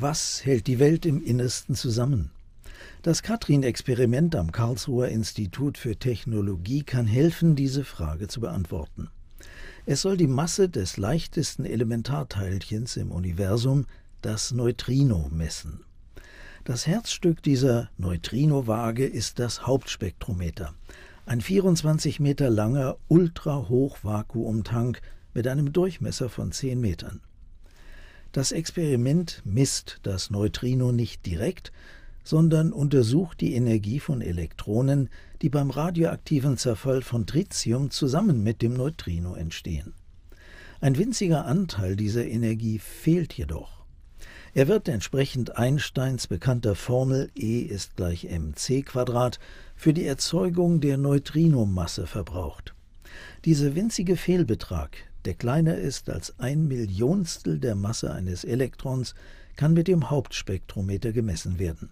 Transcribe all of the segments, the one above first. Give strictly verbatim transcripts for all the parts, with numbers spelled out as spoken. Was hält die Welt im Innersten zusammen? Das Katrin-Experiment am Karlsruher Institut für Technologie kann helfen, diese Frage zu beantworten. Es soll die Masse des leichtesten Elementarteilchens im Universum, das Neutrino, messen. Das Herzstück dieser Neutrino-Waage ist das Hauptspektrometer, ein vierundzwanzig Meter langer Ultrahochvakuumtank mit einem Durchmesser von zehn Metern. Das Experiment misst das Neutrino nicht direkt, sondern untersucht die Energie von Elektronen, die beim radioaktiven Zerfall von Tritium zusammen mit dem Neutrino entstehen. Ein winziger Anteil dieser Energie fehlt jedoch. Er wird entsprechend Einsteins bekannter Formel E ist gleich mc² für die Erzeugung der Neutrinomasse verbraucht. Dieser winzige Fehlbetrag, der kleiner ist als ein Millionstel der Masse eines Elektrons, kann mit dem Hauptspektrometer gemessen werden.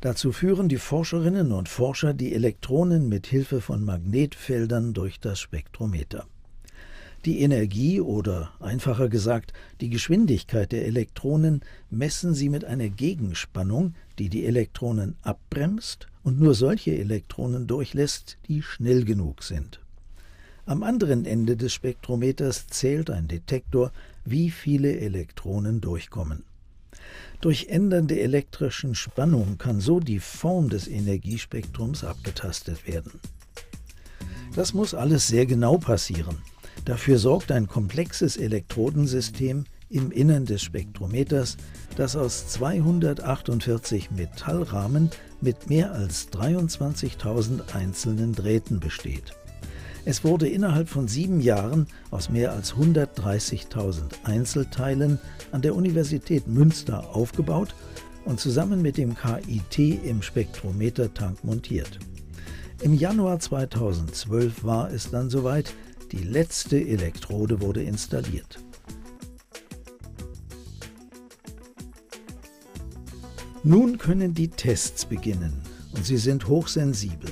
Dazu führen die Forscherinnen und Forscher die Elektronen mit Hilfe von Magnetfeldern durch das Spektrometer. Die Energie oder, einfacher gesagt, die Geschwindigkeit der Elektronen messen sie mit einer Gegenspannung, die die Elektronen abbremst und nur solche Elektronen durchlässt, die schnell genug sind. Am anderen Ende des Spektrometers zählt ein Detektor, wie viele Elektronen durchkommen. Durch Ändern der elektrischen Spannung kann so die Form des Energiespektrums abgetastet werden. Das muss alles sehr genau passieren. Dafür sorgt ein komplexes Elektrodensystem im Innern des Spektrometers, das aus zweihundertachtundvierzig Metallrahmen mit mehr als dreiundzwanzigtausend einzelnen Drähten besteht. Es wurde innerhalb von sieben Jahren aus mehr als hundertdreißigtausend Einzelteilen an der Universität Münster aufgebaut und zusammen mit dem K I T im Spektrometertank montiert. Im Januar zweitausendzwölf war es dann soweit, die letzte Elektrode wurde installiert. Nun können die Tests beginnen und sie sind hochsensibel.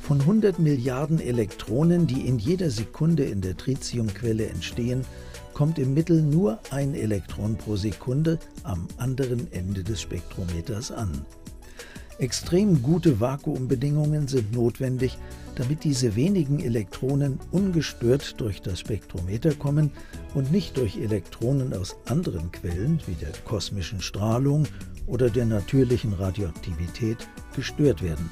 Von hundert Milliarden Elektronen, die in jeder Sekunde in der Tritiumquelle entstehen, kommt im Mittel nur ein Elektron pro Sekunde am anderen Ende des Spektrometers an. Extrem gute Vakuumbedingungen sind notwendig, damit diese wenigen Elektronen ungestört durch das Spektrometer kommen und nicht durch Elektronen aus anderen Quellen wie der kosmischen Strahlung oder der natürlichen Radioaktivität gestört werden.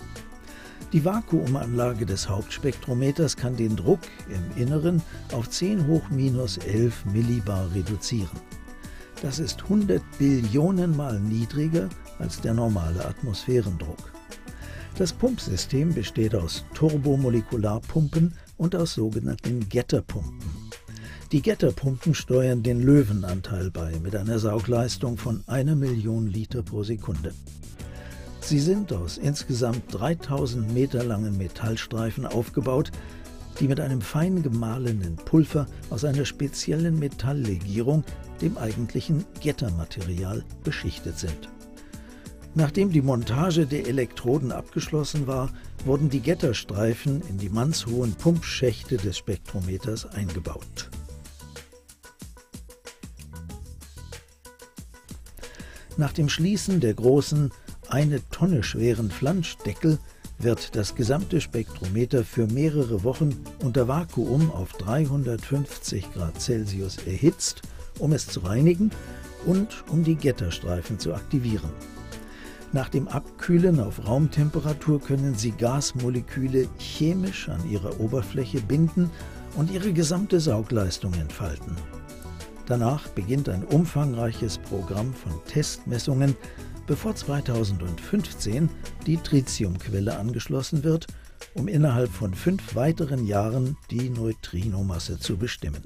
Die Vakuumanlage des Hauptspektrometers kann den Druck im Inneren auf zehn hoch minus elf Millibar reduzieren. Das ist hundert Billionen Mal niedriger als der normale Atmosphärendruck. Das Pumpsystem besteht aus Turbomolekularpumpen und aus sogenannten Getterpumpen. Die Getterpumpen steuern den Löwenanteil bei mit einer Saugleistung von einer Million Liter pro Sekunde. Sie sind aus insgesamt dreitausend Meter langen Metallstreifen aufgebaut, die mit einem fein gemahlenen Pulver aus einer speziellen Metalllegierung, dem eigentlichen Gettermaterial, beschichtet sind. Nachdem die Montage der Elektroden abgeschlossen war, wurden die Getterstreifen in die mannshohen Pumpschächte des Spektrometers eingebaut. Nach dem Schließen der großen, eine Tonne schweren Flanschdeckel wird das gesamte Spektrometer für mehrere Wochen unter Vakuum auf dreihundertfünfzig Grad Celsius erhitzt, um es zu reinigen und um die Getterstreifen zu aktivieren. Nach dem Abkühlen auf Raumtemperatur können sie Gasmoleküle chemisch an ihrer Oberfläche binden und ihre gesamte Saugleistung entfalten. Danach beginnt ein umfangreiches Programm von Testmessungen, bevor zweitausendfünfzehn die Tritiumquelle angeschlossen wird, um innerhalb von fünf weiteren Jahren die Neutrinomasse zu bestimmen.